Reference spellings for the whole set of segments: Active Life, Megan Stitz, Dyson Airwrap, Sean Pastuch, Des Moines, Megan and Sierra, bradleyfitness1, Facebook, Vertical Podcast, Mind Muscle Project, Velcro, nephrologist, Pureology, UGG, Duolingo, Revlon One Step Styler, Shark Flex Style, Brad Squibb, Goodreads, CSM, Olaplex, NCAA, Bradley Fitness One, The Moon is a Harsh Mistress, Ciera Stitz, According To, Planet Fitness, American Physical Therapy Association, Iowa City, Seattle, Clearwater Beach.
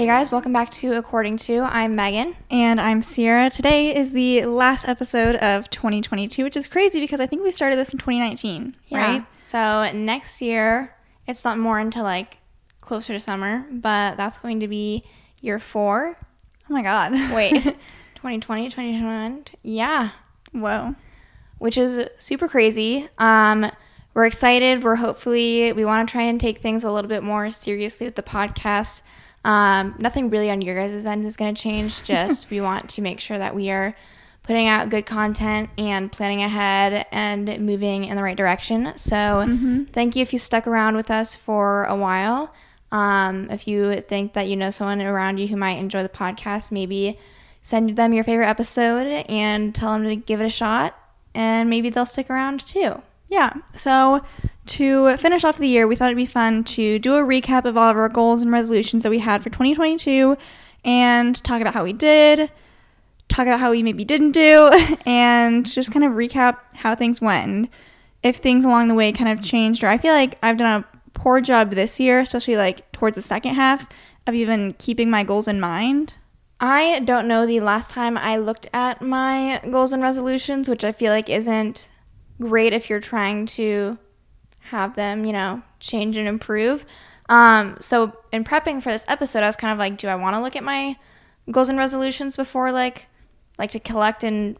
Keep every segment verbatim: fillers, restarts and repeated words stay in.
Hey guys, welcome back to According To. I'm Megan. And I'm Sierra. Today is the last episode of twenty twenty-two, which is crazy because I think we started this in twenty nineteen, yeah. Right? So next year, it's not more until like closer to summer, but that's going to be year four. Oh my God. Wait, twenty twenty, twenty twenty-one? Yeah. Whoa. Which is super crazy. Um, we're excited. We're hopefully, we want to try and take things a little bit more seriously with the podcast. Um, nothing really on your guys' end is going to change. Just we want to make sure that we are putting out good content and planning ahead and moving in the right direction. So mm-hmm. Thank you if you stuck around with us for a while. Um, if you think that you know someone around you who might enjoy the podcast, maybe send them your favorite episode and tell them to give it a shot, and maybe they'll stick around too. Yeah. So to finish off the year, we thought it'd be fun to do a recap of all of our goals and resolutions that we had for twenty twenty-two and talk about how we did, talk about how we maybe didn't do, and just kind of recap how things went and if things along the way kind of changed. Or I feel like I've done a poor job this year, especially like towards the second half, of even keeping my goals in mind. I don't know the last time I looked at my goals and resolutions, which I feel like isn't great if you're trying to have them, you know, change and improve. Um, so in prepping for this episode, I was kind of like, do I want to look at my goals and resolutions before, like, like to collect and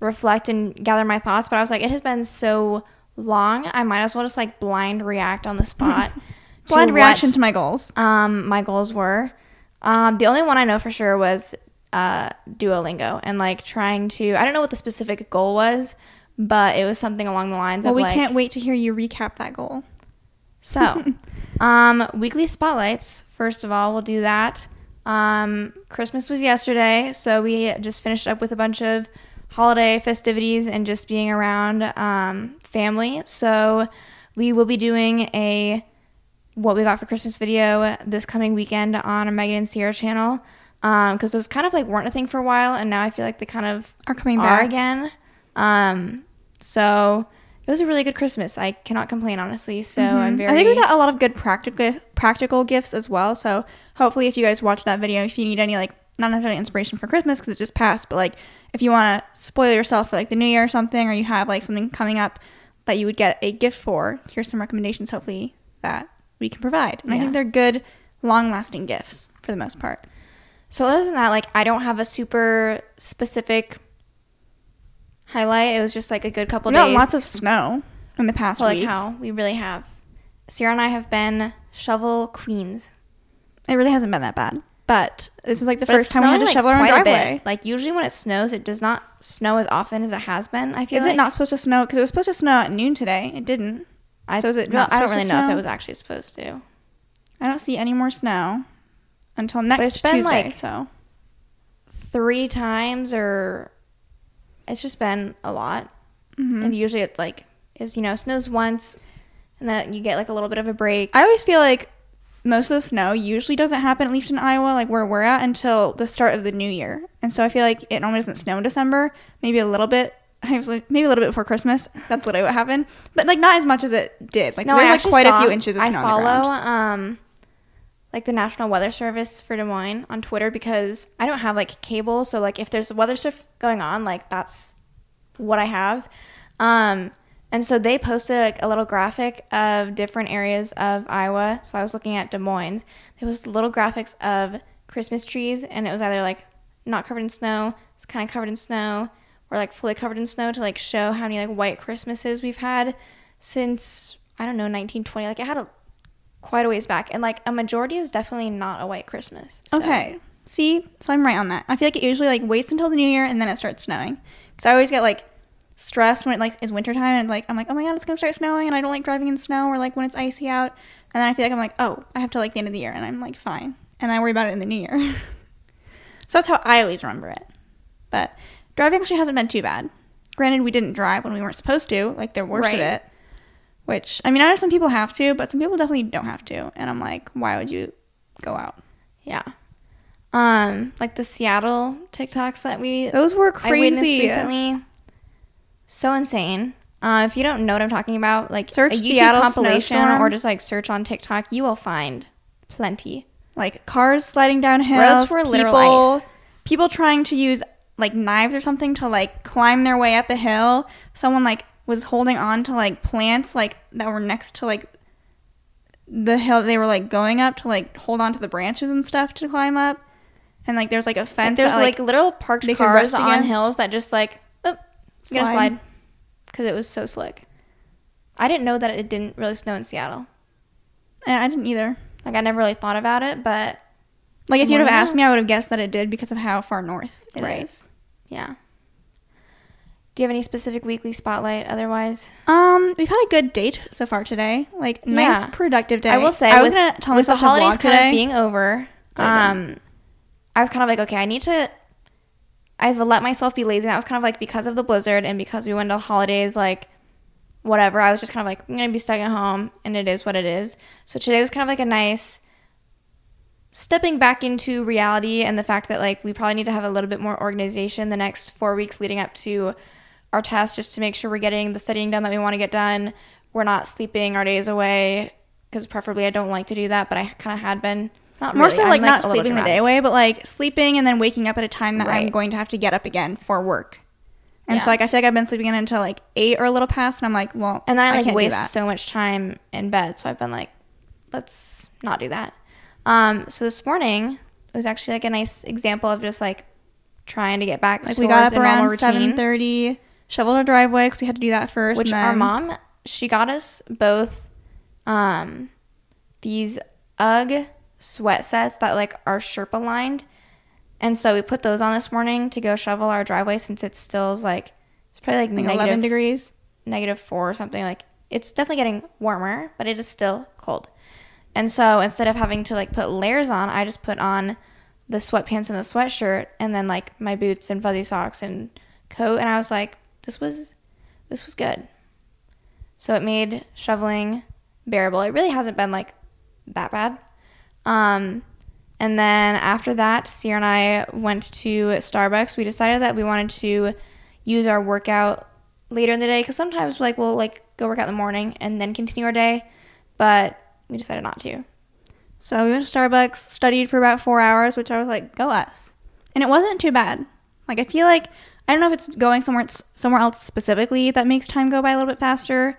reflect and gather my thoughts? But I was like, it has been so long. I might as well just like blind react on the spot. blind to reaction what, to my goals. Um, my goals were, um, the only one I know for sure was, uh, Duolingo, and like trying to, I don't know what the specific goal was, but it was something along the lines well, of, Well, we like, can't wait to hear you recap that goal. So, um, weekly spotlights, first of all, we'll do that. Um, Christmas was yesterday, so we just finished up with a bunch of holiday festivities and just being around um, family. So, we will be doing a What We Got for Christmas video this coming weekend on our Megan and Sierra channel. Because um, those kind of, like, weren't a thing for a while, and now I feel like they kind of are coming are back again. Um, so it was a really good Christmas. I cannot complain, honestly. So mm-hmm. I'm very, I think we got a lot of good practical, practical gifts as well. So hopefully if you guys watch that video, if you need any, like, not necessarily inspiration for Christmas because it just passed, but like if you want to spoil yourself for like the new year or something, or you have like something coming up that you would get a gift for, here's some recommendations, hopefully, that we can provide. And yeah. I think they're good, long lasting gifts for the most part. So other than that, like, I don't have a super specific highlight. It was just like a good couple we days. We got lots of snow in the past well, week. Like how we really have. Sierra and I have been shovel queens. It really hasn't been that bad, but this is like the but first time we had to like shovel our own driveway. Like usually when it snows, it does not snow as often as it has been. I feel. Is like. It not supposed to snow? Because it was supposed to snow at noon today. It didn't. I so is it. No, I don't really know if it was actually supposed to. I don't see any more snow until next but it's Tuesday. Been like so three times or. It's just been a lot. Mm-hmm. And usually it's like, is you know, snows once and then you get like a little bit of a break. I always feel like most of the snow usually doesn't happen, at least in Iowa, like where we're at, until the start of the new year. And so I feel like it normally doesn't snow in December, maybe a little bit. I was like, maybe a little bit before Christmas. That's literally what happened. But like not as much as it did. Like no, there were quite saw, a few inches of snow I follow, on the ground. um like the National Weather Service for Des Moines on Twitter, because I don't have like cable, so like if there's weather stuff going on, like that's what I have. Um, and so they posted like a little graphic of different areas of Iowa. So I was looking at Des Moines. It was little graphics of Christmas trees, and it was either like not covered in snow, it's kind of covered in snow, or like fully covered in snow to like show how many like white Christmases we've had since, I don't know, nineteen twenty. Like it had a quite a ways back, and like a majority is definitely not a white Christmas. So. Okay, see, so I'm right on that. I feel like it usually like waits until the new year and then it starts snowing. So I always get like stressed when it like is wintertime, and like I'm like, oh my god, it's gonna start snowing, and I don't like driving in snow, or like when it's icy out. And then I feel like I'm like, oh, I have till like the end of the year, and I'm like fine, and I worry about it in the new year. So that's how I always remember it. But driving actually hasn't been too bad. Granted, we didn't drive when we weren't supposed to, like the worst right. of it. Which, I mean, I know some people have to, but some people definitely don't have to. And I'm like, why would you go out? Yeah. Um, like the Seattle TikToks that we... Those were crazy. I witnessed recently. So insane. Uh, if you don't know what I'm talking about, like search a YouTube Seattle compilation snowstorm, or just like search on TikTok, you will find plenty. like cars sliding down hills, were people, ice. people trying to use like knives or something to like climb their way up a hill. Someone like was holding on to like plants like that were next to like the hill they were like going up to like hold on to the branches and stuff to climb up. And like there's like a fence. Like, there's that, like, like little parked cars on against. hills that just like oh, it's gonna slide because it was so slick. I didn't know that it didn't really snow in Seattle. I, I didn't either. Like, I never really thought about it, but... Like, if you'd have asked me, I would have guessed that it did because of how far north it right. is. Yeah. Do you have any specific weekly spotlight otherwise? Um, we've had a good date so far today. Like, nice, yeah. productive day. I will say, I was going to tell myself to vlog today. With the holidays kind of being over, um, I was kind of like, okay, I need to... I've let myself be lazy. And that was kind of like because of the blizzard and because we went to holidays, like... whatever, I was just kind of like, I'm gonna be stuck at home, and it is what it is. So today was kind of like a nice stepping back into reality and the fact that like we probably need to have a little bit more organization the next four weeks leading up to our tests, just to make sure we're getting the studying done that we want to get done, we're not sleeping our days away, because preferably I don't like to do that, but I kind of had been. Not more really. so like, like not sleeping dramatic. the day away, but like sleeping and then waking up at a time that right. I'm going to have to get up again for work. And yeah. so, like, I feel like I've been sleeping in until, like, eight or a little past, and I'm like, well, and then I, I like, can't waste do that. so much time in bed, so I've been like, let's not do that. Um, so this morning, it was actually, like, a nice example of just, like, trying to get back like, to we got up around seven thirty, shoveled our driveway, because we had to do that first. Which, and then- our mom, she got us both um, these UGG sweat sets that, like, are Sherpa-lined. And so we put those on this morning to go shovel our driveway since it still is like, it's probably like, like negative, eleven degrees, negative four or something. Like, it's definitely getting warmer, but it is still cold. And so instead of having to like put layers on, I just put on the sweatpants and the sweatshirt and then like my boots and fuzzy socks and coat. And I was like, this was, this was good. So it made shoveling bearable. It really hasn't been like that bad. Um, And then after that, Sierra and I went to Starbucks. We decided that we wanted to use our workout later in the day because sometimes like we'll like go work out in the morning and then continue our day, but we decided not to. So we went to Starbucks, studied for about four hours, which I was like, go us. And it wasn't too bad. Like I feel like, I don't know if it's going somewhere somewhere else specifically that makes time go by a little bit faster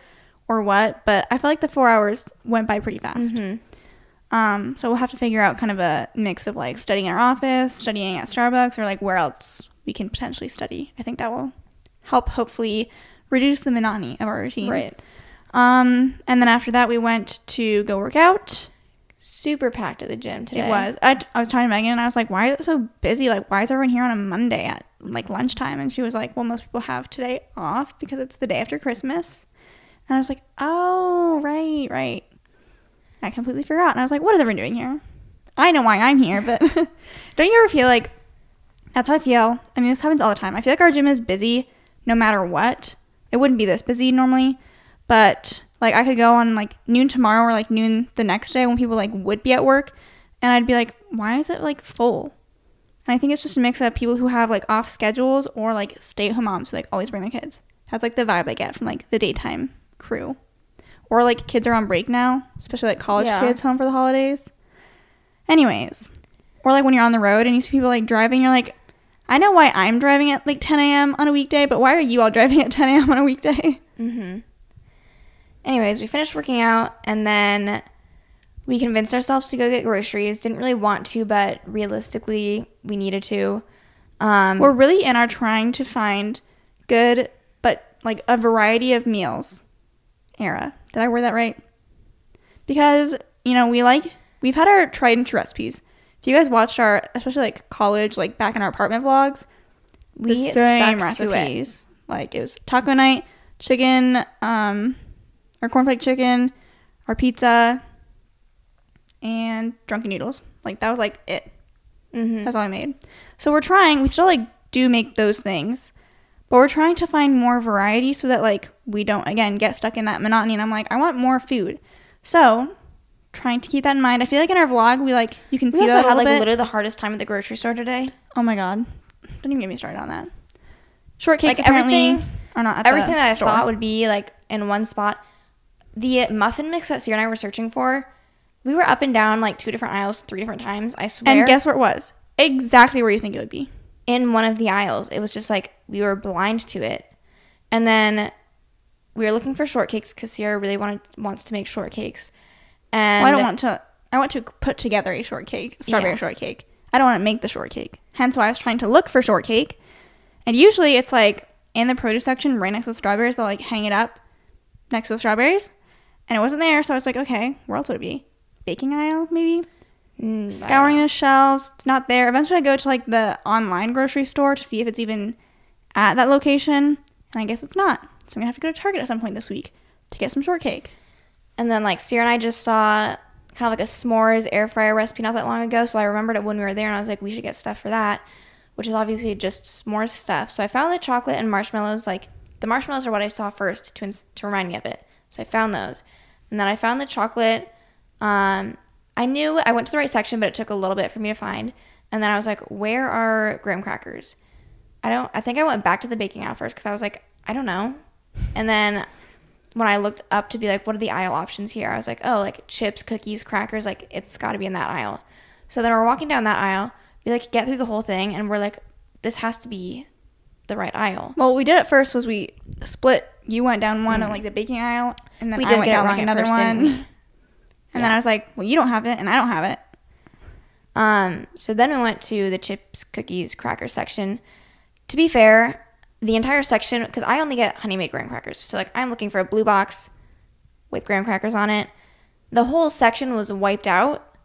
or what, but I feel like the four hours went by pretty fast. Mm-hmm. Um, so we'll have to figure out kind of a mix of like studying in our office, studying at Starbucks, or like where else we can potentially study. I think that will help hopefully reduce the monotony of our routine. Right. Um, and then after that, we went to go work out. Super packed at the gym today. It was. I, I was talking to Megan and I was like, why is it so busy? Like, why is everyone here on a Monday at like lunchtime? And she was like, well, most people have today off because it's the day after Christmas. And I was like, oh, right, right. I completely forgot. And I was like, what is everyone doing here? I know why I'm here, but don't you ever feel like, that's how I feel. I mean, this happens all the time. I feel like our gym is busy no matter what. It wouldn't be this busy normally, but like I could go on like noon tomorrow or like noon the next day when people like would be at work. And I'd be like, why is it like full? And I think it's just a mix of people who have like off schedules or like stay-at-home moms who like always bring their kids. That's like the vibe I get from like the daytime crew. Or, like, kids are on break now, especially, like, college yeah. kids home for the holidays. Anyways. Or, like, when you're on the road and you see people, like, driving, you're like, I know why I'm driving at, like, ten a.m. on a weekday, but why are you all driving at ten a.m. on a weekday? Mm-hmm. Anyways, we finished working out, and then we convinced ourselves to go get groceries. Didn't really want to, but realistically, we needed to. Um, We're really in our trying to find good, but, like, a variety of meals era. Did I word that right? Because, you know, we like, we've had our tried and true recipes. If you guys watched our, especially like college, like back in our apartment vlogs, we the same recipes. It. Like it was taco night, chicken, um, our cornflake chicken, our pizza, and drunken noodles. Like that was like it. Mm-hmm. That's all I made. So we're trying, we still like do make those things. But we're trying to find more variety so that, like, we don't, again, get stuck in that monotony. And I'm like, I want more food. So, trying to keep that in mind. I feel like in our vlog, we, like, you can we see that a little had, bit. We also had, like, literally the hardest time at the grocery store today. Oh, my God. Don't even get me started on that. Shortcakes, like, apparently, are not at everything the Everything that store. I thought would be, like, in one spot. The muffin mix that Sierra and I were searching for We were up and down like two different aisles three different times, I swear. And guess where it was? Exactly where you think it would be. In one of the aisles. It was just like we were blind to it. And then we were looking for shortcakes because Sierra really wanted wants to make shortcakes. And well, I don't want to. I want to put together a shortcake, strawberry yeah. shortcake. I don't want to make the shortcake. Hence why I was trying to look for shortcake. And usually it's like in the produce section right next to the strawberries. They'll like hang it up next to the strawberries. And it wasn't there. So I was like, okay, where else would it be? Baking aisle, maybe? Mm, Scouring the shelves. It's not there. Eventually I go to like the online grocery store to see if it's even at that location. And I guess it's not. So I'm going to have to go to Target at some point this week to get some shortcake. And then like Sierra and I just saw kind of like a s'mores air fryer recipe not that long ago. So I remembered it when we were there and I was like, we should get stuff for that, which is obviously just s'mores stuff. So I found the chocolate and marshmallows. Like the marshmallows are what I saw first to, ins- to remind me of it. So I found those. And then I found the chocolate. Um, I knew I went to the right section, but it took a little bit for me to find. And then I was like, where are graham crackers? I don't, I think I went back to the baking aisle first because I was like, I don't know. And then when I looked up to be like, what are the aisle options here? I was like, oh, like chips, cookies, crackers, like it's got to be in that aisle. So then we're walking down that aisle. We like get through the whole thing and we're like, this has to be the right aisle. Well, what we did at first was we split. You went down one mm-hmm. on like the baking aisle and then we I went down like another one. And yeah. then I was like, well, you don't have it and I don't have it. Um. So then we went to the chips, cookies, crackers section. To be fair, the entire section, because I only get honey-made graham crackers. So, like, I'm looking for a blue box with graham crackers on it. The whole section was wiped out.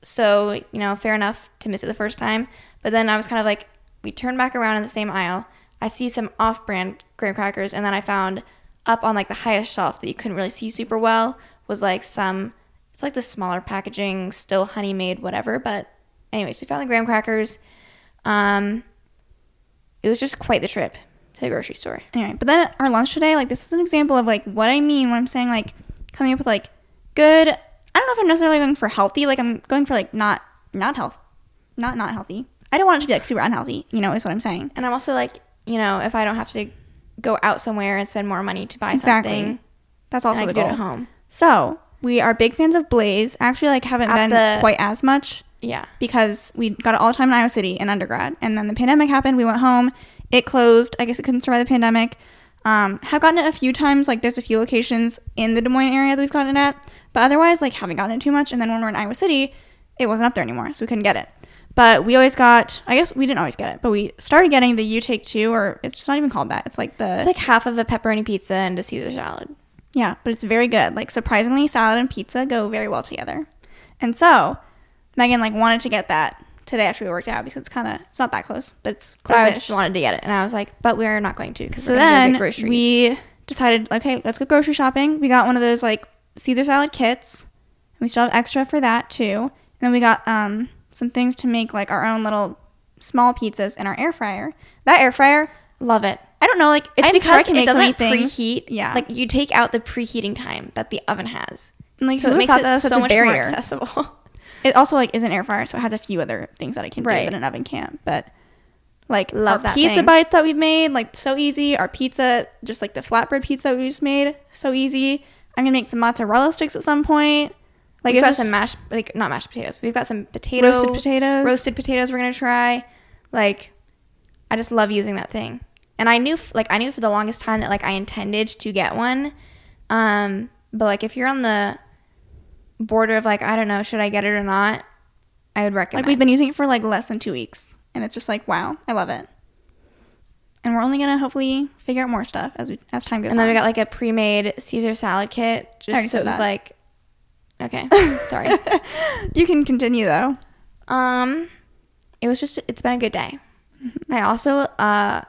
So, you know, fair enough to miss it the first time. But then I was kind of like, we turned back around in the same aisle. I see some off-brand graham crackers. And then I found up on, like, the highest shelf that you couldn't really see super well was, like, some, it's, like, the smaller packaging, still honey-made, whatever. But anyways, we found the graham crackers. Um... It was just quite the trip to the grocery store. Anyway, but then our lunch today, like, this is an example of, like, what I mean when I'm saying, like, coming up with, like, good, I don't know if I'm necessarily going for healthy. Like, I'm going for, like, not, not health, not, not healthy. I don't want it to be, like, super unhealthy, you know, is what I'm saying. And I'm also, like, you know, if I don't have to go out somewhere and spend more money to buy exactly. something. That's also the goal. At home. So, we are big fans of Blaze. Actually, like, haven't at been the, quite as much. Yeah. Because we got it all the time in Iowa City in undergrad. And then the pandemic happened. We went home. It closed. I guess it couldn't survive the pandemic. Um, have gotten it a few times. Like, there's a few locations in the Des Moines area that we've gotten it at. But otherwise, like, haven't gotten it too much. And then when we're in Iowa City, it wasn't up there anymore. So we couldn't get it. But we always got, I guess we didn't always get it. But we started getting the You Take Two, or it's just not even called that. It's like the. It's like half of a pepperoni pizza and a Caesar salad. Yeah. But it's very good. Like, surprisingly, salad and pizza go very well together. And so Megan, like, wanted to get that today after we worked out because it's kind of, it's not that close, but it's close. I just wanted to get it. And I was like, but we're not going to. Cause so then we decided, okay, let's go grocery shopping. We got one of those, like, Caesar salad kits. And we still have extra for that, too. And then we got um, some things to make, like, our own little small pizzas in our air fryer. That air fryer, love it. I don't know, like, it's I'm because sure I can it make doesn't so preheat. Yeah. Like, you take out the preheating time that the oven has. And, like, so it makes it so, so much barrier. more accessible. It also, like, is an air fryer, so it has a few other things that it can do right. that an oven can't. But, like, Love our pizza thing. bites that we've made, like, so easy. Our pizza, just, like, the flatbread pizza we just made, so easy. I'm going to make some mozzarella sticks at some point. Like, we've got some mashed, like, not mashed potatoes. We've got some potato. Roasted potatoes. Roasted potatoes we're going to try. Like, I just love using that thing. And I knew, like, I knew for the longest time that, like, I intended to get one. Um, but, like, if you're on the border of, like, I don't know, should I get it or not, I would recommend. Like, we've been using it for, like, less than two weeks. And it's just like, wow, I love it. And we're only going to hopefully figure out more stuff as we, as time goes on. And then we got, like, a pre-made Caesar salad kit. Just so it was, like, okay, sorry. You can continue, though. Um, it was just, it's been a good day. Mm-hmm. I also, uh,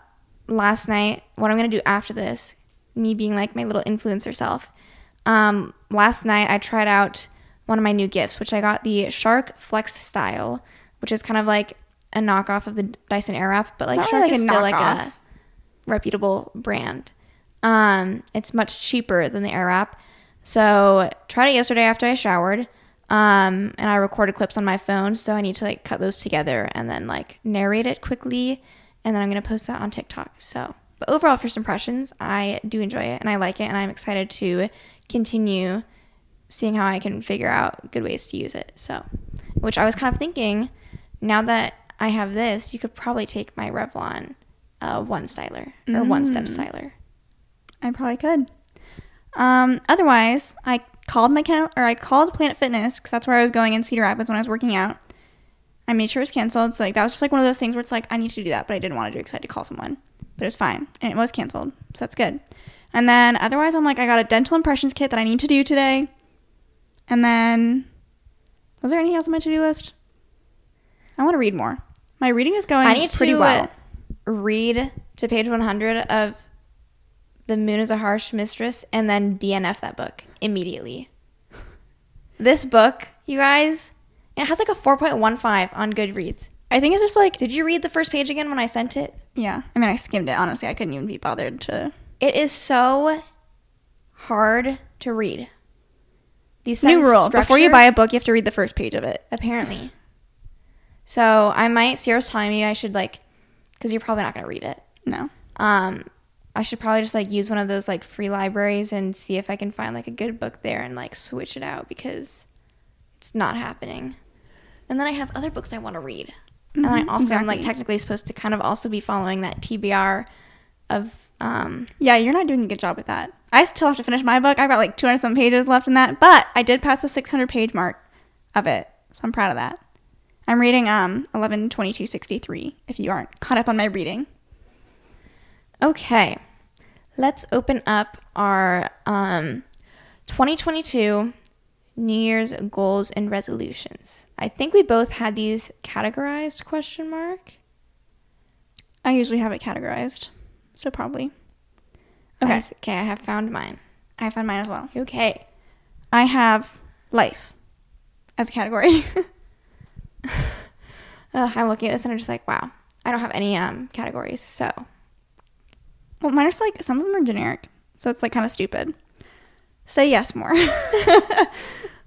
last night, what I'm going to do after this, me being, like, my little influencer self, um, last night I tried out one of my new gifts, which I got the Shark Flex Style, which is kind of like a knockoff of the Dyson Airwrap, but like Not Shark like is still knockoff. like a reputable brand. Um, it's much cheaper than the Airwrap. So tried it yesterday after I showered, um, and I recorded clips on my phone, so I need to like cut those together and then like narrate it quickly, and then I'm gonna post that on TikTok. So, but overall first impressions, I do enjoy it and I like it, and I'm excited to continue seeing how I can figure out good ways to use it. So, which I was kind of thinking, now that I have this, you could probably take my Revlon uh, One Styler or mm. One Step Styler. I probably could. Um, otherwise, I called my can- or I called Planet Fitness, because that's where I was going in Cedar Rapids when I was working out. I made sure it was canceled. So like that was just like one of those things where it's like I need to do that, but I didn't want to do it because I had to call someone. But it was fine, and it was canceled, so that's good. And then otherwise, I'm like, I got a dental impressions kit that I need to do today. And then, was there anything else on my to-do list? I want to read more. My reading is going I need pretty to, well. Uh, read to page one hundred of The Moon is a Harsh Mistress, and then D N F that book immediately. This book, you guys, it has like a four point one five on Goodreads. I think it's just like... Did you read the first page again when I sent it? Yeah. I mean, I skimmed it. Honestly, I couldn't even be bothered to... It is so hard to read. The New rule. Before you buy a book, you have to read the first page of it. Apparently. So I might... Sierra's telling me I should like... Because you're probably not going to read it. No. Um, I should probably just like use one of those like free libraries and see if I can find like a good book there and like switch it out, because it's not happening. And then I have other books I want to read. Mm-hmm, and then I also exactly. am like technically supposed to kind of also be following that T B R of... Um, yeah, you're not doing a good job with that. I still have to finish my book. I've got like two hundred some pages left in that, but I did pass the six hundred page mark of it, so I'm proud of that. I'm reading um eleven twenty-two sixty-three, if you aren't caught up on my reading. Okay, let's open up our um twenty twenty-two New Year's goals and resolutions. I think we both had these categorized, question mark. I usually have it categorized. So probably. Okay. I, okay, I have found mine. I found mine as well. Okay. I have life as a category. Ugh, I'm looking at this and I'm just like, wow. I don't have any um categories, so. Well, mine are just like, some of them are generic, so it's like kind of stupid. Say yes more.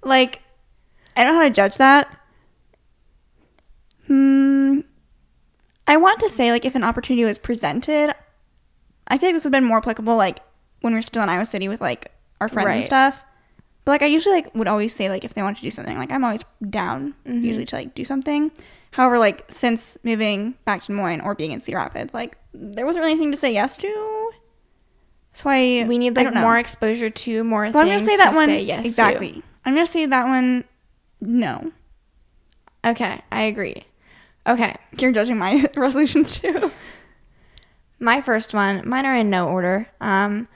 Like, I don't know how to judge that. Hmm. I want to say like if an opportunity was presented, I feel like this would have been more applicable, like, when we were still in Iowa City with, like, our friends right. and stuff. But, like, I usually, like, would always say, like, if they wanted to do something. Like, I'm always down, mm-hmm. usually, to, like, do something. However, like, since moving back to Des Moines or being in Cedar Rapids, like, there wasn't really anything to say yes to. So I We need, like, more exposure to more so things I'm gonna say that to one, say yes exactly. to. I'm going to say that one, no. Okay, I agree. Okay. You're judging my resolutions, too. My first one, mine are in no order. Um,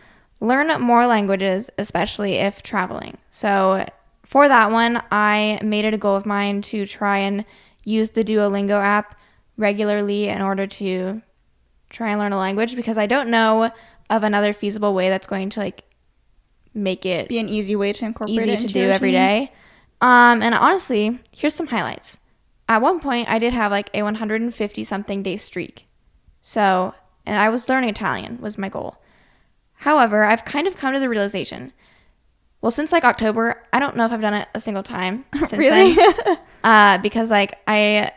learn more languages, especially if traveling. So for that one, I made it a goal of mine to try and use the Duolingo app regularly in order to try and learn a language, because I don't know of another feasible way that's going to like make it be an easy way to incorporate easy it into to do every day. Um, and honestly, here's some highlights. At one point, I did have like a one hundred fifty something day streak. So. And I was learning Italian was my goal. However, I've kind of come to the realization, well, since like October, I don't know if I've done it a single time since really? then. uh, because like I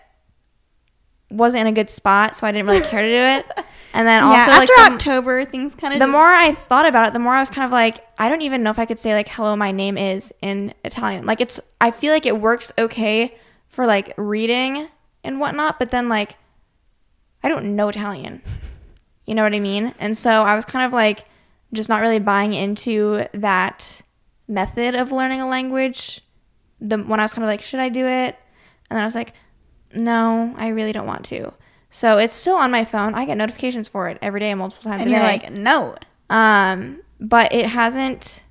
wasn't in a good spot, so I didn't really care to do it. And then yeah, also after like, October, the, things kind of the just... more I thought about it, the more I was kind of like, I don't even know if I could say like, hello, my name is in Italian. Like it's, I feel like it works okay for like reading and whatnot, but then like, I don't know Italian. You know what I mean? And so I was kind of like just not really buying into that method of learning a language. The when I was kind of like, should I do it? And then I was like, no, I really don't want to. So it's still on my phone. I get notifications for it every day, multiple times. And you're like, no. Um, but it hasn't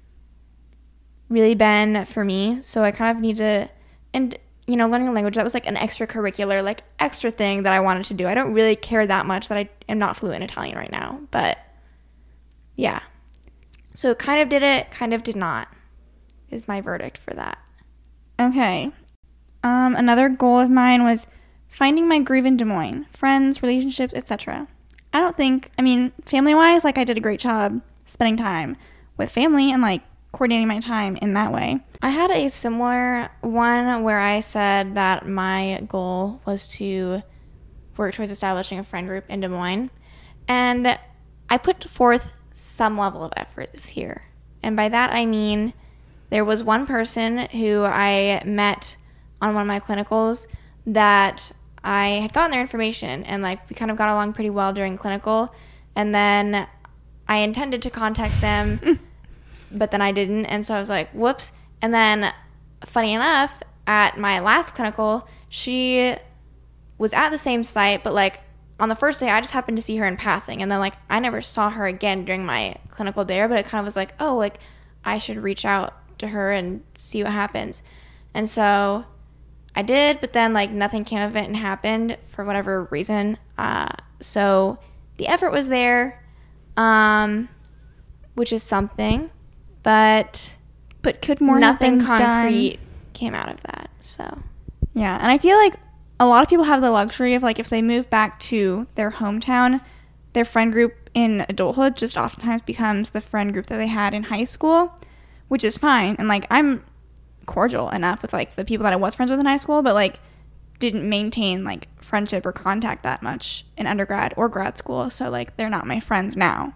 really been for me. So I kind of need to, and you know, learning a language, that was like an extracurricular, like extra thing that I wanted to do. I don't really care that much that I am not fluent in Italian right now, but yeah. So kind of did it, kind of did not is my verdict for that. Okay. Um, another goal of mine was finding my groove in Des Moines, friends, relationships, et cetera. I don't think, I mean, family-wise, like I did a great job spending time with family and like coordinating my time in that way. I had a similar one where I said that my goal was to work towards establishing a friend group in Des Moines, and I put forth some level of effort this year, and by that I mean There was one person who I met on one of my clinicals that I had gotten their information, and like we kind of got along pretty well during clinical, and then I intended to contact them but then I didn't, and so I was like, whoops. And then funny enough, at my last clinical, she was at the same site, but like on the first day I just happened to see her in passing, and then like I never saw her again during my clinical there, but it kind of was like, oh, like I should reach out to her and see what happens. And so I did, but then like nothing came of it and happened for whatever reason. Uh, so the effort was there, um, which is something, but but could more nothing concrete done. Came out of that. So yeah, and I feel like a lot of people have the luxury of like if they move back to their hometown, their friend group in adulthood just oftentimes becomes the friend group that they had in high school, which is fine. And like I'm cordial enough with like the people that I was friends with in high school, but like didn't maintain like friendship or contact that much in undergrad or grad school, so like they're not my friends now.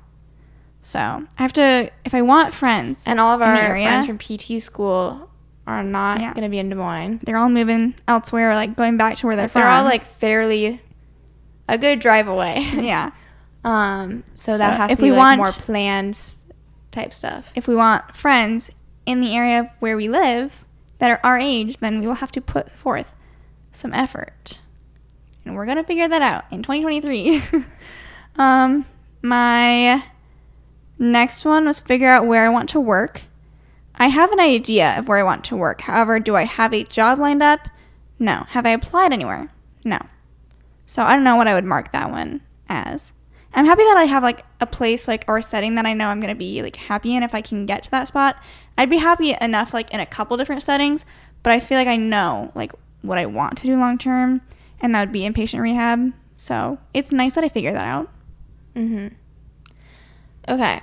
So I have to, if I want friends, and all of our friends from P T school are not yeah. gonna be in Des Moines. They're all moving elsewhere, like going back to where they're from. They're all like fairly a good drive away. Yeah. um so, so that has if to be we like want, more plans type stuff. If we want friends in the area of where we live that are our age, then we will have to put forth some effort. And we're going to figure that out in twenty twenty-three. um, my next one was figure out where I want to work. I have an idea of where I want to work. However, do I have a job lined up? No. Have I applied anywhere? No. So I don't know what I would mark that one as. I'm happy that I have like a place like or a setting that I know I'm going to be like happy in. If I can get to that spot, I'd be happy enough like in a couple different settings, but I feel like I know like what I want to do long term, and that would be inpatient rehab. So it's nice that I figured that out. Mm-hmm. Okay.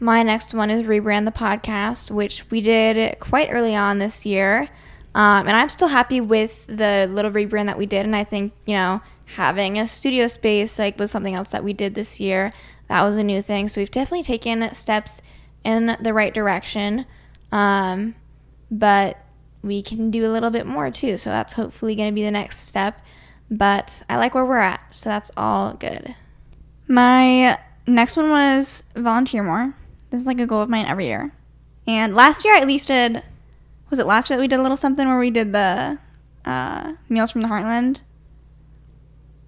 My next one is rebrand the podcast, which we did quite early on this year. Um, and I'm still happy with the little rebrand that we did. And I think, you know, having a studio space like was something else that we did this year. That was a new thing, so we've definitely taken steps in the right direction, um but we can do a little bit more too, so that's hopefully going to be the next step. But I like where we're at, so that's all good. My next one was volunteer more. This is like a goal of mine every year, and last year I at least did was it last year that we did a little something where we did the uh Meals from the Heartland.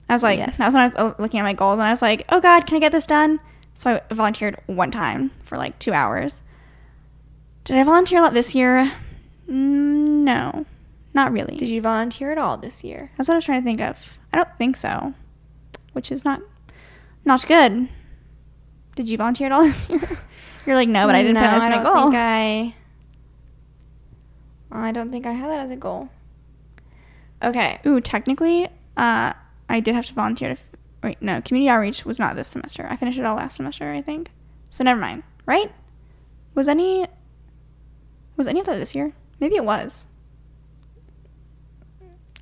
I was like, yes. That's when I was looking at my goals, and I was like, oh God, can I get this done? So I volunteered one time for like two hours. Did I volunteer a lot this year? No, not really. Did you volunteer at all this year? That's what I was trying to think of. I don't think so, which is not not good. Did you volunteer at all this year? You're like, no, but I didn't no, put it as I my don't goal. Think I, I don't think I had that as a goal. Okay. Ooh, technically, uh... I did have to volunteer to, f- wait, no, community outreach was not this semester. I finished it all last semester, I think. So never mind, right? Was any, was any of that this year? Maybe it was.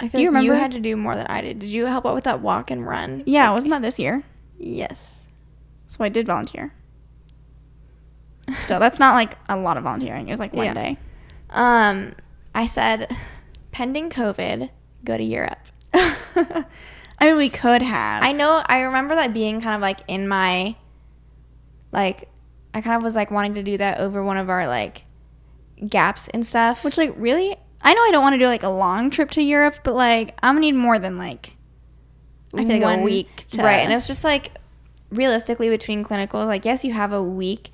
I feel you like remember? You had to do more than I did. Did you help out with that walk and run? Yeah, like, wasn't that this year? Yes. So I did volunteer. So that's not like a lot of volunteering. It was like one yeah. day. Um, I said, pending COVID, go to Europe. I mean, we could have. I know. I remember that being kind of like in my, like, I kind of was like wanting to do that over one of our like gaps and stuff. Which like really, I know I don't want to do like a long trip to Europe, but like I'm gonna need more than like I feel like one, a week, to, right? And it's just like realistically between clinicals, like yes, you have a week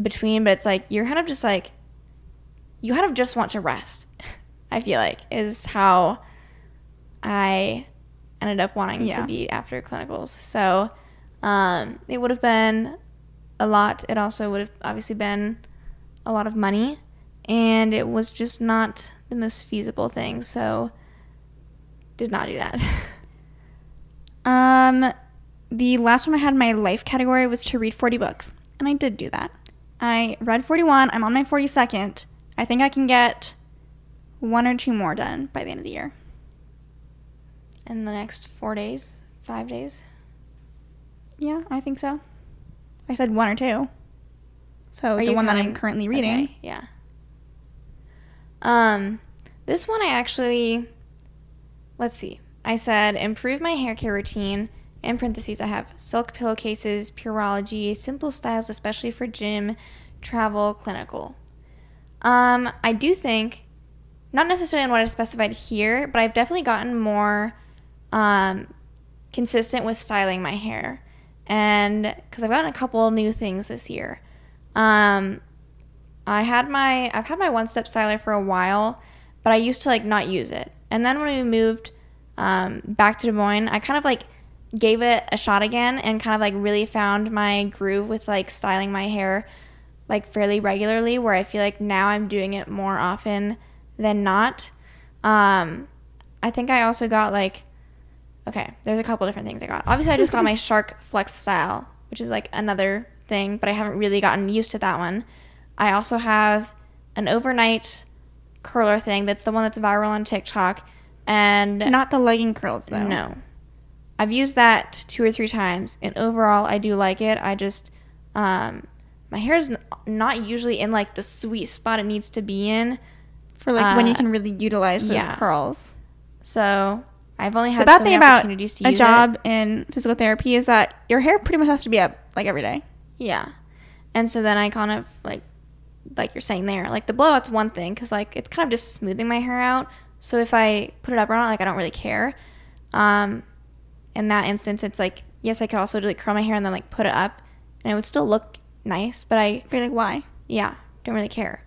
between, but it's like you're kind of just like you kind of just want to rest. I feel like is how I ended up wanting yeah. to be after clinicals. So um, it would have been a lot. It also would have obviously been a lot of money, and it was just not the most feasible thing. So did not do that. um, the last one I had in my life category was to read forty books, and I did do that. I read forty-one. I'm on my forty-second. I think I can get one or two more done by the end of the year. In the next four days, five days? Yeah, I think so. I said one or two. So Are the one that I'm currently reading. Okay, yeah. Um, this one I actually, let's see. I said, improve my hair care routine. In parentheses, I have silk pillowcases, Pureology, simple styles, especially for gym, travel, clinical. Um, I do think, not necessarily on what I specified here, but I've definitely gotten more um, consistent with styling my hair. And because I've gotten a couple new things this year. Um, I had my, I've had my One Step Styler for a while, but I used to like not use it. And then when we moved um, back to Des Moines, I kind of like gave it a shot again and kind of like really found my groove with like styling my hair like fairly regularly, where I feel like now I'm doing it more often than not. Um, I think I also got like, okay, there's a couple different things I got. Obviously I just got my Shark Flex Style, which is like another thing, but I haven't really gotten used to that one. I also have an overnight curler thing. That's the one that's viral on TikTok. And not the legging curls though. No. I've used that two or three times, and overall, I do like it. I just, um, my hair is n- not usually in, like, the sweet spot it needs to be in. For, like, uh, when you can really utilize those yeah. curls. So, I've only had so many opportunities to use it. The bad thing about a job in physical therapy is that your hair pretty much has to be up, like, every day. Yeah. And so then I kind of, like, like you're saying there, like, the blowout's one thing, because, like, it's kind of just smoothing my hair out. So, if I put it up or not, like, I don't really care. Um... In that instance, it's like, yes, I could also do like curl my hair and then like put it up and it would still look nice, but I be like, why? Yeah, don't really care.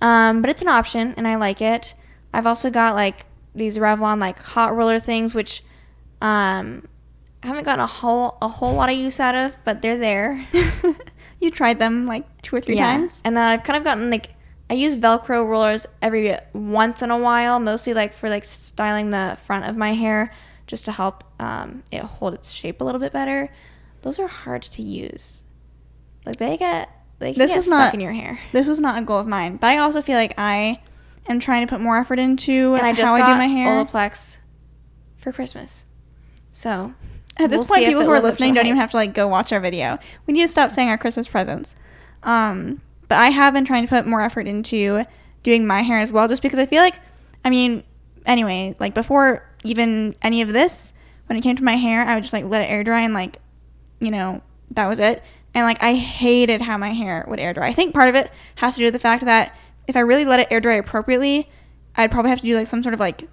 Um, but it's an option and I like it. I've also got like these Revlon like hot roller things, which um, I haven't gotten a whole a whole lot of use out of, but they're there. You tried them like two or three yeah. times? And then I've kind of gotten like, I use Velcro rollers every once in a while, mostly like for like styling the front of my hair, just to help um, it hold its shape a little bit better. Those are hard to use. Like they get, they can get stuck in your hair. This was not a goal of mine, but I also feel like I am trying to put more effort into and I just how got I do my hair. Olaplex for Christmas. So at this we'll point, people who are listening don't even have to like go watch our video. We need to stop saying our Christmas presents. Um, but I have been trying to put more effort into doing my hair as well, just because I feel like, I mean, anyway, like before even any of this, when it came to my hair, I would just like let it air dry and like, you know, that was it. And like I hated how my hair would air dry. I think part of it has to do with the fact that if I really let it air dry appropriately, I'd probably have to do like some sort of like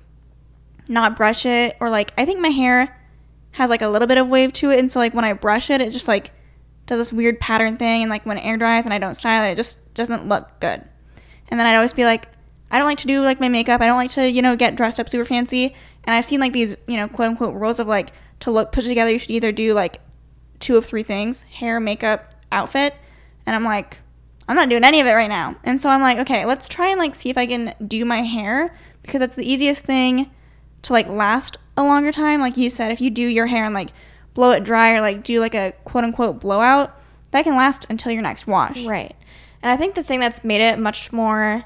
not brush it, or like I think my hair has like a little bit of wave to it, and so like when I brush it, it just like does this weird pattern thing, and like when it air dries and I don't style it, it just doesn't look good. And then I'd always be like, I don't like to do like my makeup. I don't like to, you know, get dressed up super fancy. And I've seen like these, you know, quote unquote rules of like, to look put together, you should either do like two of three things: hair, makeup, outfit. And I'm like, I'm not doing any of it right now. And so I'm like, okay, let's try and like see if I can do my hair, because that's the easiest thing to like last a longer time. Like you said, if you do your hair and like blow it dry, or like do like a quote unquote blowout, that can last until your next wash. Right. And I think the thing that's made it much more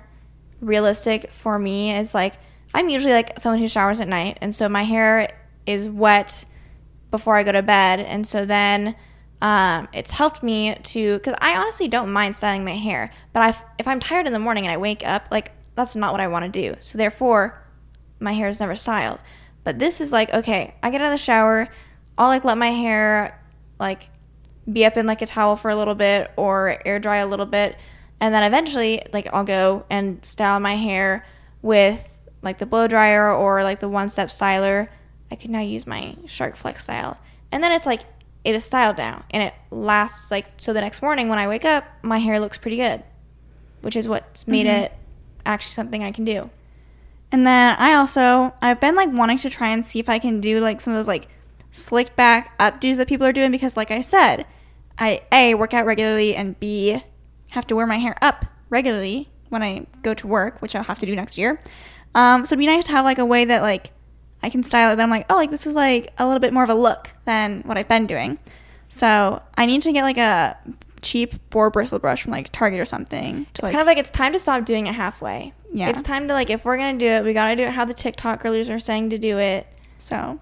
realistic for me is like, I'm usually like someone who showers at night, and so my hair is wet before I go to bed, and so then um, it's helped me to, because I honestly don't mind styling my hair, but I, if I'm tired in the morning and I wake up, like that's not what I want to do, so therefore my hair is never styled. But this is like, okay, I get out of the shower, I'll like let my hair like be up in like a towel for a little bit or air dry a little bit, and then eventually like I'll go and style my hair with like the blow dryer or like the One Step Styler. I could now use my Shark Flex Style. And then it's like, it is styled now and it lasts like, so the next morning when I wake up, my hair looks pretty good, which is what's made mm-hmm. it actually something I can do. And then I also, I've been like wanting to try and see if I can do like some of those like slick back updos that people are doing, because like I said, I A, work out regularly, and B, have to wear my hair up regularly when I go to work, which I'll have to do next year. Um, so it'd be nice to have like a way that like I can style it that I'm like, oh, like this is like a little bit more of a look than what I've been doing. So I need to get like a cheap boar bristle brush from like Target or something. It's like, kind of like it's time to stop doing it halfway. Yeah. It's time to like, if we're going to do it, we got to do it how the TikTok girlies are saying to do it. So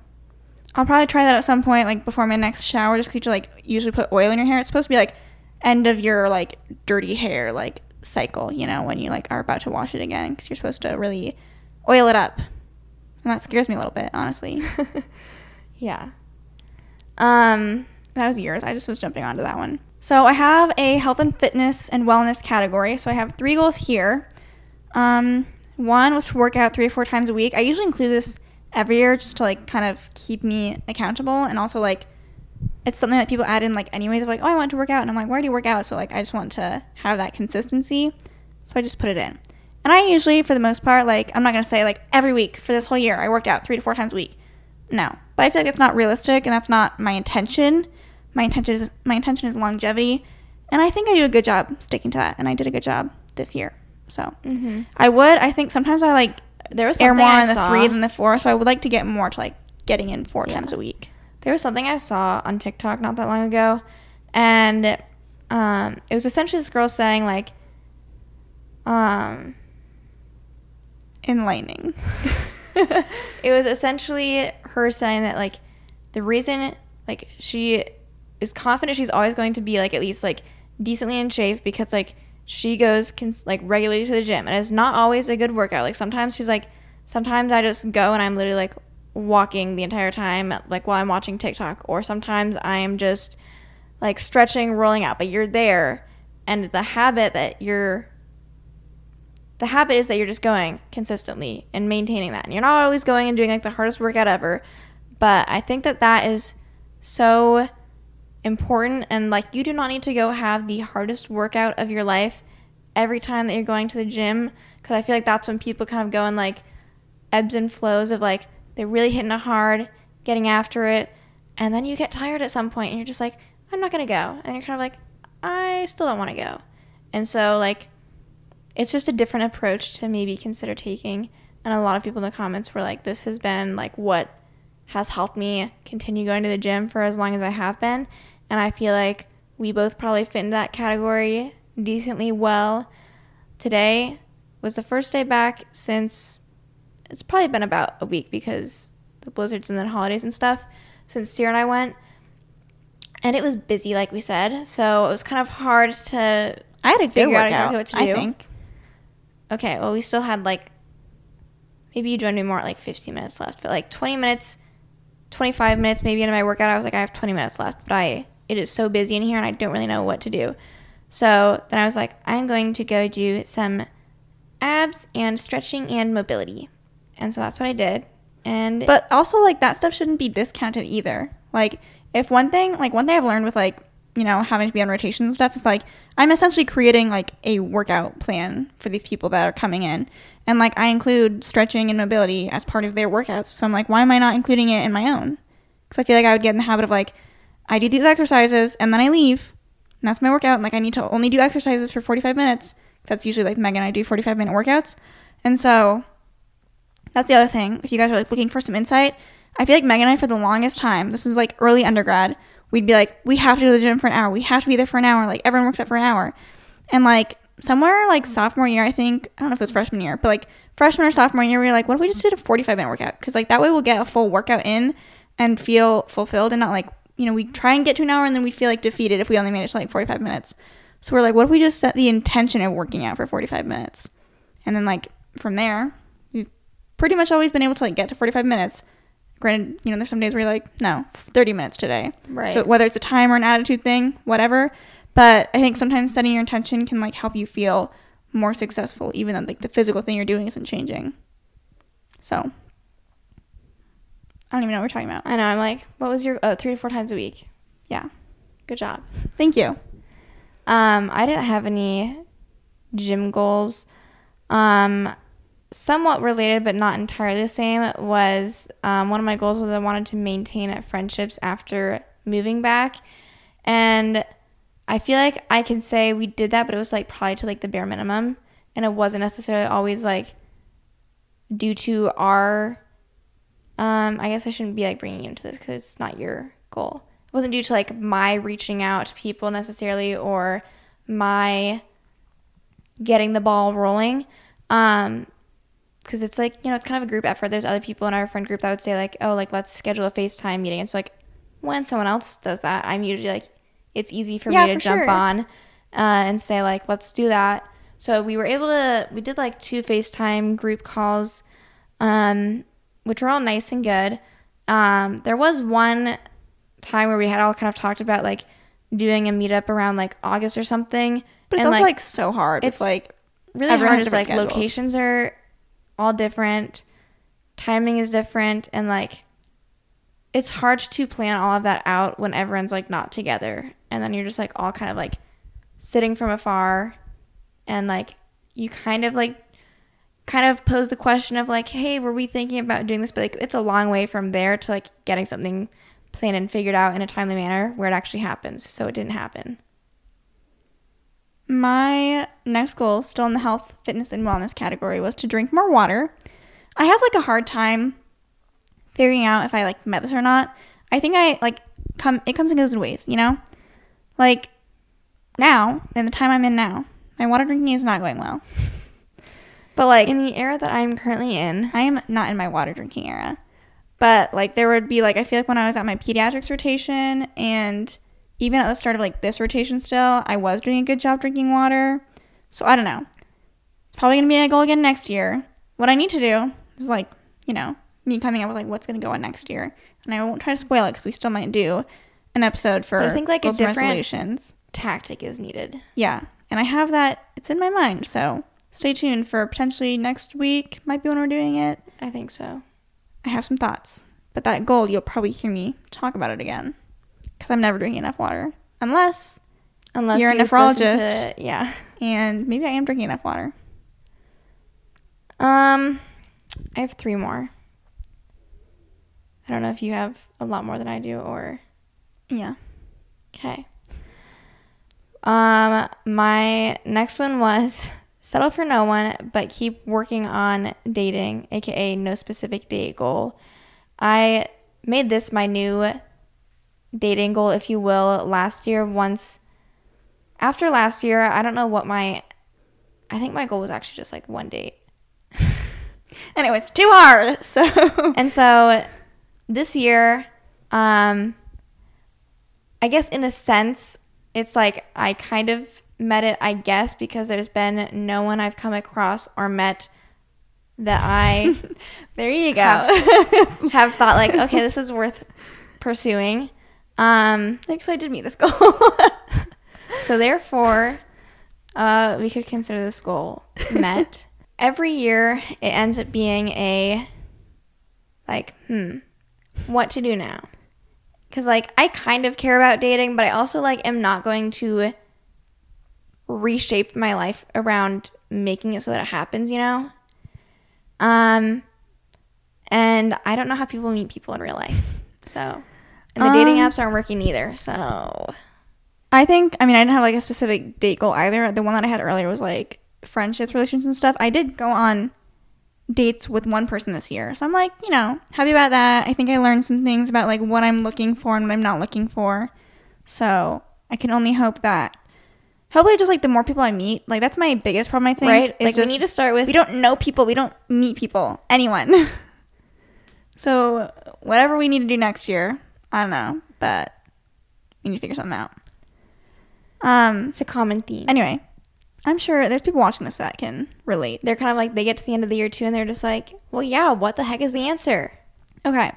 I'll probably try that at some point, like before my next shower, just because you like usually put oil in your hair. It's supposed to be like end of your like dirty hair, like cycle, you know, when you like are about to wash it again, because you're supposed to really oil it up. And that scares me a little bit, honestly. Yeah. Um, that was yours. I just was jumping onto that one. So I have a health and fitness and wellness category. So I have three goals here. Um, one was to work out three or four times a week. I usually include this every year just to like kind of keep me accountable, and also like it's something that people add in like anyways of like, oh, I want to work out, and I'm like, where do you work out? So like I just want to have that consistency, so I just put it in. And I usually, for the most part, like I'm not gonna say like every week for this whole year I worked out three to four times a week. No, but I feel like it's not realistic, and that's not my intention. My intention is my intention is longevity, and I think I do a good job sticking to that, and I did a good job this year. So mm-hmm. I would. I think sometimes I like there was air more on the three than the four, so I would like to get more to like getting in four yeah. times a week. There was something I saw on TikTok not that long ago, and um, it was essentially this girl saying like, um, enlightening. It was essentially her saying that like the reason like she is confident she's always going to be like at least like decently in shape because like she goes cons- like regularly to the gym, and it's not always a good workout. Like sometimes she's like, sometimes I just go and I'm literally like walking the entire time, like while I'm watching TikTok, or sometimes I'm just like stretching, rolling out, but you're there. And the habit that you're, the habit is that you're just going consistently and maintaining that. And you're not always going and doing like the hardest workout ever, but I think that that is so important. And like you do not need to go have the hardest workout of your life every time that you're going to the gym, because I feel like that's when people kind of go in like ebbs and flows of like they're really hitting it hard, getting after it, and then you get tired at some point and you're just like, I'm not gonna go, and you're kind of like, I still don't want to go. And so like it's just a different approach to maybe consider taking. And a lot of people in the comments were like, this has been like what has helped me continue going to the gym for as long as I have been. And I feel like we both probably fit into that category decently well. Today was the first day back since, it's probably been about a week because the blizzards and then holidays and stuff, since Sierra and I went. And it was busy, like we said, so it was kind of hard to I had a good figure out exactly what to do. I think. Okay, well, we still had like, maybe you joined me more at like fifteen minutes left, but like twenty minutes, twenty-five minutes maybe into my workout, I was like, I have twenty minutes left, but I it is so busy in here and I don't really know what to do. So then I was like, I'm going to go do some abs and stretching and mobility. And so that's what I did. And but also like that stuff shouldn't be discounted either. Like if one thing, like one thing I've learned with like, you know, having to be on rotation and stuff is like I'm essentially creating like a workout plan for these people that are coming in, and like I include stretching and mobility as part of their workouts. So I'm like, why am I not including it in my own? Because I feel like I would get in the habit of like, I do these exercises and then I leave and that's my workout, and like I need to only do exercises for forty-five minutes. That's usually like Megan and I do forty-five minute workouts. And so that's the other thing, if you guys are like looking for some insight, I feel like Megan and I for the longest time, this was like early undergrad, we'd be like, we have to go to the gym for an hour. We have to be there for an hour. Like, everyone works out for an hour. And, like, somewhere, like, sophomore year, I think, I don't know if it was freshman year, but, like, freshman or sophomore year, we were like, what if we just did a forty-five minute workout? Because, like, that way we'll get a full workout in and feel fulfilled, and not, like, you know, we try and get to an hour and then we feel, like, defeated if we only made it to, like, forty-five minutes. So we're like, what if we just set the intention of working out for forty-five minutes? And then, like, from there, we've pretty much always been able to, like, get to forty-five minutes. Granted, you know, there's some days where you're like, no, thirty minutes today. Right. So whether it's a time or an attitude thing, whatever. But I think sometimes setting your intention can, like, help you feel more successful, even though, like, the physical thing you're doing isn't changing. So I don't even know what we're talking about. I know. I'm like, what was your oh, three to four times a week? Yeah. Good job. Thank you. Um, I didn't have any gym goals. Um Somewhat related, but not entirely the same, was um, one of my goals was I wanted to maintain friendships after moving back. And I feel like I can say we did that, but it was like probably to like the bare minimum. And it wasn't necessarily always like due to our, um, I guess I shouldn't be like bringing you into this because it's not your goal. It wasn't due to like my reaching out to people necessarily or my getting the ball rolling. Um, Because it's like, you know, it's kind of a group effort. There's other people in our friend group that would say like, oh, like, let's schedule a FaceTime meeting. And so like when someone else does that, I'm usually like, it's easy for yeah, me to for jump sure. on uh, and say like, let's do that. So we were able to, we did like two FaceTime group calls, um, which were all nice and good. Um, there was one time where we had all kind of talked about like doing a meetup around like August or something. But it's and, also like, like so hard. It's, it's like really hard. It's like schedules. Locations are all different. Timing is different. And like, it's hard to plan all of that out when everyone's like not together. And then you're just like all kind of like sitting from afar. And like, you kind of like, kind of pose the question of like, hey, were we thinking about doing this? But like, it's a long way from there to like getting something planned and figured out in a timely manner where it actually happens. So it didn't happen. My next goal, still in the health, fitness, and wellness category, was to drink more water. I have like a hard time figuring out if I like met this or not. I think I like come, it comes and goes in waves, you know? Like now, in the time I'm in now, my water drinking is not going well. But like in the era that I'm currently in, I am not in my water drinking era. But like there would be like, I feel like when I was at my pediatrics rotation and even at the start of like this rotation still, I was doing a good job drinking water. So I don't know. It's probably going to be a goal again next year. What I need to do is like, you know, me coming up with like what's going to go on next year. And I won't try to spoil it because we still might do an episode for resolutions. I think like a different resolutions. Tactic is needed. Yeah. And I have that. It's in my mind. So stay tuned for potentially next week. Might be when we're doing it. I think so. I have some thoughts. But that goal, you'll probably hear me talk about it again. Because I'm never drinking enough water. Unless, Unless you're a nephrologist. To, yeah. And maybe I am drinking enough water. Um, I have three more. I don't know if you have a lot more than I do or... Yeah. Okay. Um, my next one was settle for no one, but keep working on dating, aka no specific date goal. I made this my new dating goal, if you will, last year. Once after last year, I don't know what my, I think my goal was actually just like one date. And it was too hard. So, and so this year, um, I guess in a sense, it's like I kind of met it, I guess, because there's been no one I've come across or met that I there you go have, have thought like, okay, this is worth pursuing. Um, so I did meet this goal. So therefore, uh, we could consider this goal met. Every year, it ends up being a like, hmm, what to do now. Because, like, I kind of care about dating, but I also, like, am not going to reshape my life around making it so that it happens, you know? Um, and I don't know how people meet people in real life. So, and the um, dating apps aren't working either, so. I think, I mean, I didn't have, like, a specific date goal either. The one that I had earlier was, like, friendships, relationships, and stuff. I did go on dates with one person this year, so I'm like, you know, happy about that. I think I learned some things about like what I'm looking for and what I'm not looking for, so I can only hope that hopefully just like the more people I meet, like that's my biggest problem, I think, right? Like just, we need to start with we don't know people, we don't meet people, anyone. So whatever we need to do next year, I don't know, but we need to figure something out. Um it's a common theme anyway. I'm sure there's people watching this that can relate. They're kind of like, they get to the end of the year too, and they're just like, well, yeah, what the heck is the answer? Okay.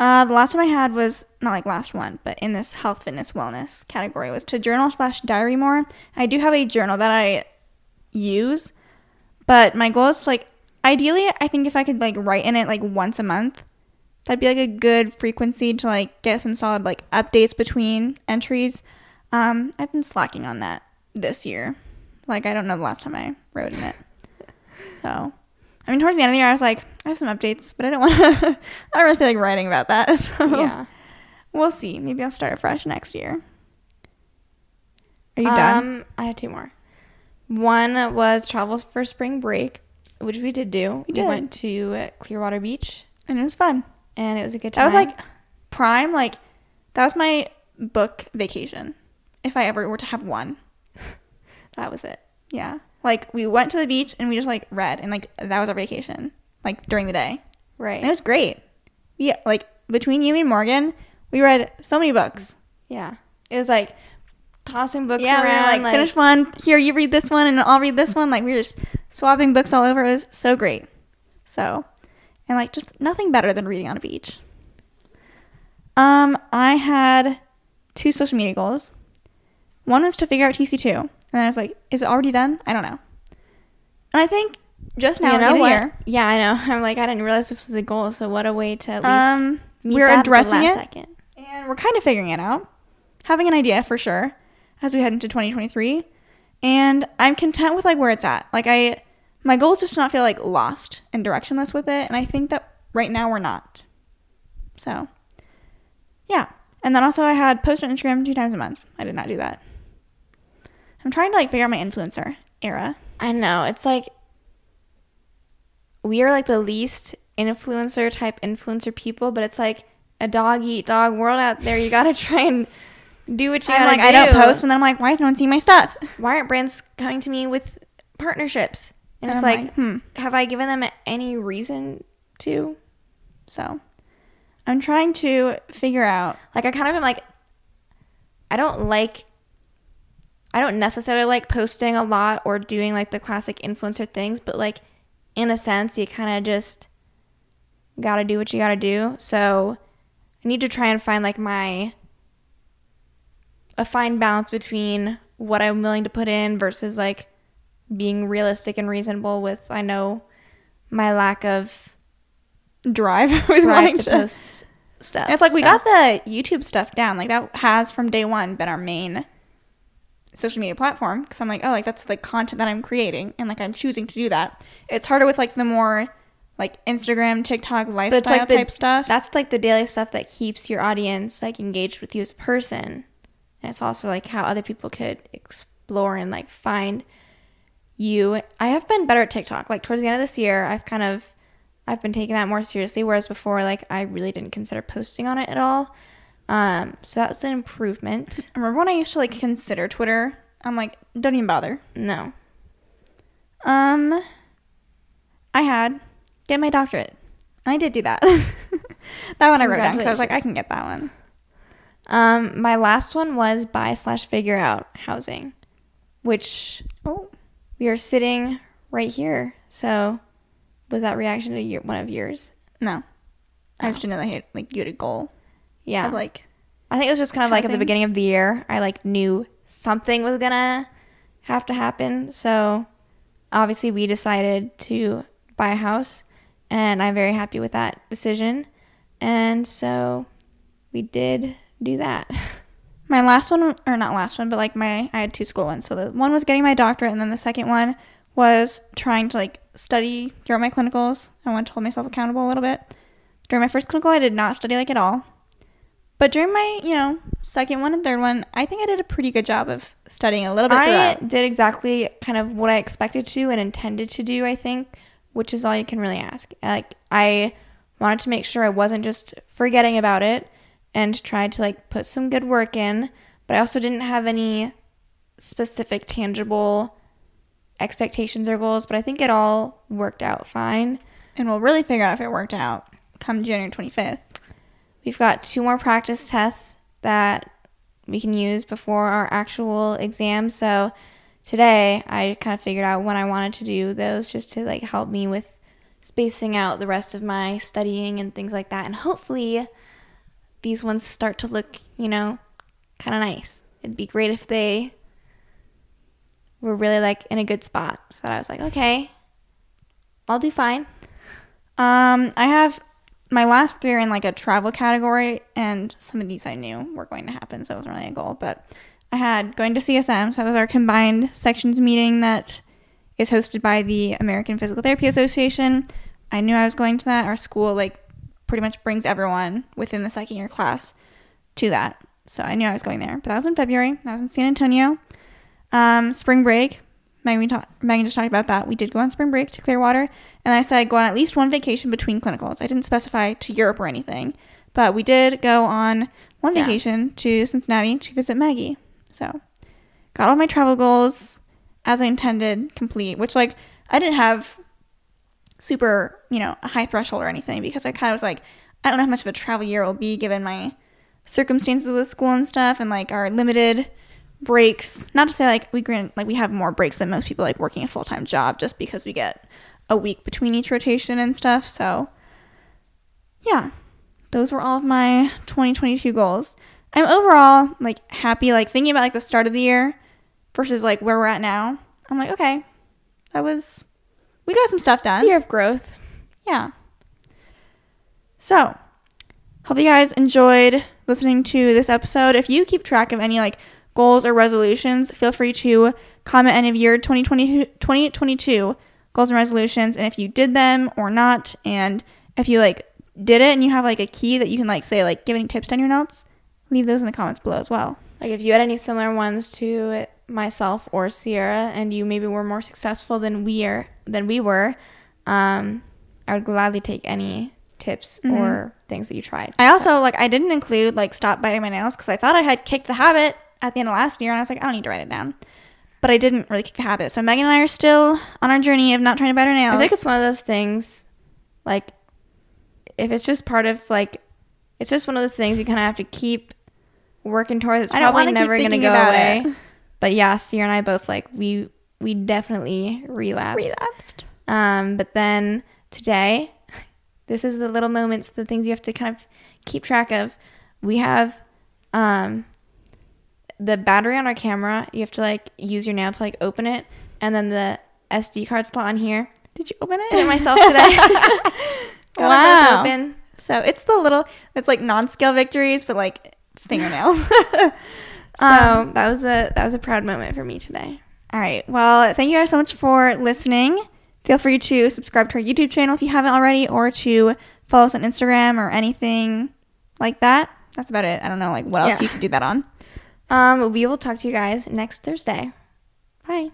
Uh, the last one I had was, not like last one, but in this health, fitness, wellness category, was to journal slash diary more. I do have a journal that I use, but my goal is to like, ideally, I think if I could like write in it like once a month, that'd be like a good frequency to like get some solid like updates between entries. Um, I've been slacking on that this year. Like, I don't know the last time I wrote in it. So, I mean, towards the end of the year, I was like, I have some updates, but I don't want to, I don't really feel like writing about that. So, yeah. We'll see. Maybe I'll start afresh next year. Are you um, done? I have two more. One was travels for spring break, which we did do. We, did. we went to Clearwater Beach. And it was fun. And it was a good time. That was like prime, like, that was my book vacation, if I ever were to have one. That was it. Yeah. Like, we went to the beach and we just, like, read. And, like, that was our vacation. Like, during the day. Right. And it was great. Yeah. Like, between you and Morgan, we read so many books. Yeah. It was, like, tossing books yeah, around. We like, like finish one. Here, you read this one, and I'll read this one. Like we were just swapping books all over. It was so great. So, and like just nothing better than reading on a beach. Um, I had two social media goals. One was to figure out T C two, and then I was like, "Is it already done? I don't know." And I think just now, you know what? Here. Yeah, I know. I'm like, I didn't realize this was a goal. So what a way to at least um, meet we're that addressing the last it, second. And we're kind of figuring it out, having an idea for sure as we head into twenty twenty-three. And I'm content with like where it's at. Like I, my goal is just to not feel like lost and directionless with it. And I think that right now we're not. So, yeah. And then also I had post on Instagram two times a month. I did not do that. I'm trying to like figure out my influencer era. I know. It's like we are like the least influencer type influencer people, but it's like a dog eat dog world out there. You got to try and do what you got to like, do. I don't post and then I'm like, why is no one seeing my stuff? Why aren't brands coming to me with partnerships? And, and it's like, like, hmm, have I given them any reason to? So I'm trying to figure out. Like I kind of am like, I don't like I don't necessarily like posting a lot or doing like the classic influencer things, but like in a sense, you kind of just got to do what you got to do. So I need to try and find like my, a fine balance between what I'm willing to put in versus like being realistic and reasonable with, I know my lack of drive with wanting to post stuff. It's like so. We got the YouTube stuff down. Like that has from day one been our main social media platform, because I'm like, oh, like that's the content that I'm creating and like I'm choosing to do that. It's harder with like the more like Instagram, TikTok, lifestyle it's like type the, stuff. That's like the daily stuff that keeps your audience like engaged with you as a person, and it's also like how other people could explore and like find you. I have been better at TikTok. Like towards the end of this year, I've kind of I've been taking that more seriously, whereas before like I really didn't consider posting on it at all. Um, so that was an improvement. I remember when I used to like consider Twitter, I'm like, don't even bother. No. Um, I had get my doctorate, and I did do that. That one I wrote down because I was like, I can get that one. Um, my last one was buy slash figure out housing, which oh, we are sitting right here. So, was that reaction to your, one of yours? No, I oh. just didn't know that you had, like you had a goal. Yeah, like I think it was just kind of housing. Like at the beginning of the year, I like knew something was gonna have to happen. So obviously we decided to buy a house, and I'm very happy with that decision. And so we did do that. My last one, or not last one, but like my, I had two school ones. So the one was getting my doctorate, and then the second one was trying to like study throughout my clinicals. I wanted to hold myself accountable a little bit. During my first clinical, I did not study like at all. But during my, you know, second one and third one, I think I did a pretty good job of studying a little bit throughout. I did exactly kind of what I expected to and intended to do, I think, which is all you can really ask. Like, I wanted to make sure I wasn't just forgetting about it and tried to, like, put some good work in. But I also didn't have any specific tangible expectations or goals. But I think it all worked out fine. And we'll really figure out if it worked out come January twenty-fifth. We've got two more practice tests that we can use before our actual exam. So today I kind of figured out when I wanted to do those just to like help me with spacing out the rest of my studying and things like that. And hopefully these ones start to look, you know, kind of nice. It'd be great if they were really like in a good spot. So that I was like, okay, I'll do fine. Um, I have... My last three are in like a travel category, and some of these I knew were going to happen, so it wasn't really a goal. But I had going to C S M, so that was our combined sections meeting that is hosted by the American Physical Therapy Association. I knew I was going to that. Our school like pretty much brings everyone within the second year class to that, so I knew I was going there. But that was in February. That was in San Antonio. Um, spring break. Megan, ta- Megan just talked about that. We did go on spring break to Clearwater, and I said I'd go on at least one vacation between clinicals. I didn't specify to Europe or anything, but we did go on one yeah. vacation to Cincinnati to visit Maggie. So got all my travel goals as I intended complete, which like I didn't have super, you know, a high threshold or anything, because I kind of was like, I don't know how much of a travel year it will be given my circumstances with school and stuff and like our limited breaks. Not to say like we grant like we have more breaks than most people like working a full-time job, just because we get a week between each rotation and stuff. So yeah, those were all of my twenty twenty-two goals. I'm overall like happy, like thinking about like the start of the year versus like where we're at now. I'm like, okay, that was, we got some stuff done. It's a year of growth. Yeah. So hope you guys enjoyed listening to this episode. If you keep track of any like goals or resolutions, feel free to comment any of your twenty twenty-two goals and resolutions, and if you did them or not, and if you like did it and you have like a key that you can like say like give any tips to anyone else, leave those in the comments below as well. Like if you had any similar ones to myself or Sierra, and you maybe were more successful than we are than we were, um, I would gladly take any tips mm-hmm. or things that you tried. I also so. like I didn't include like stop biting my nails because I thought I had kicked the habit at the end of last year, and I was like, I don't need to write it down. But I didn't really kick the habit. So Megan and I are still on our journey of not trying to bite our nails. I think it's one of those things, like, if it's just part of, like, it's just one of those things you kind of have to keep working towards. It's I probably never going to go away. It. But yeah, Sierra and I both, like, we we definitely relapsed. Relapsed. Um, but then today, this is the little moments, the things you have to kind of keep track of. We have... um. the battery on our camera, you have to like use your nail to like open it, and then the S D card slot on here. Did you open it? Did it myself today. Got wow. It open. So it's the little, it's like non-scale victories, but like fingernails. so um, that was a that was a proud moment for me today. All right. Well, thank you guys so much for listening. Feel free to subscribe to our YouTube channel if you haven't already, or to follow us on Instagram or anything like that. That's about it. I don't know like what else yeah. you could do that on. Um, we will talk to you guys next Thursday. Bye.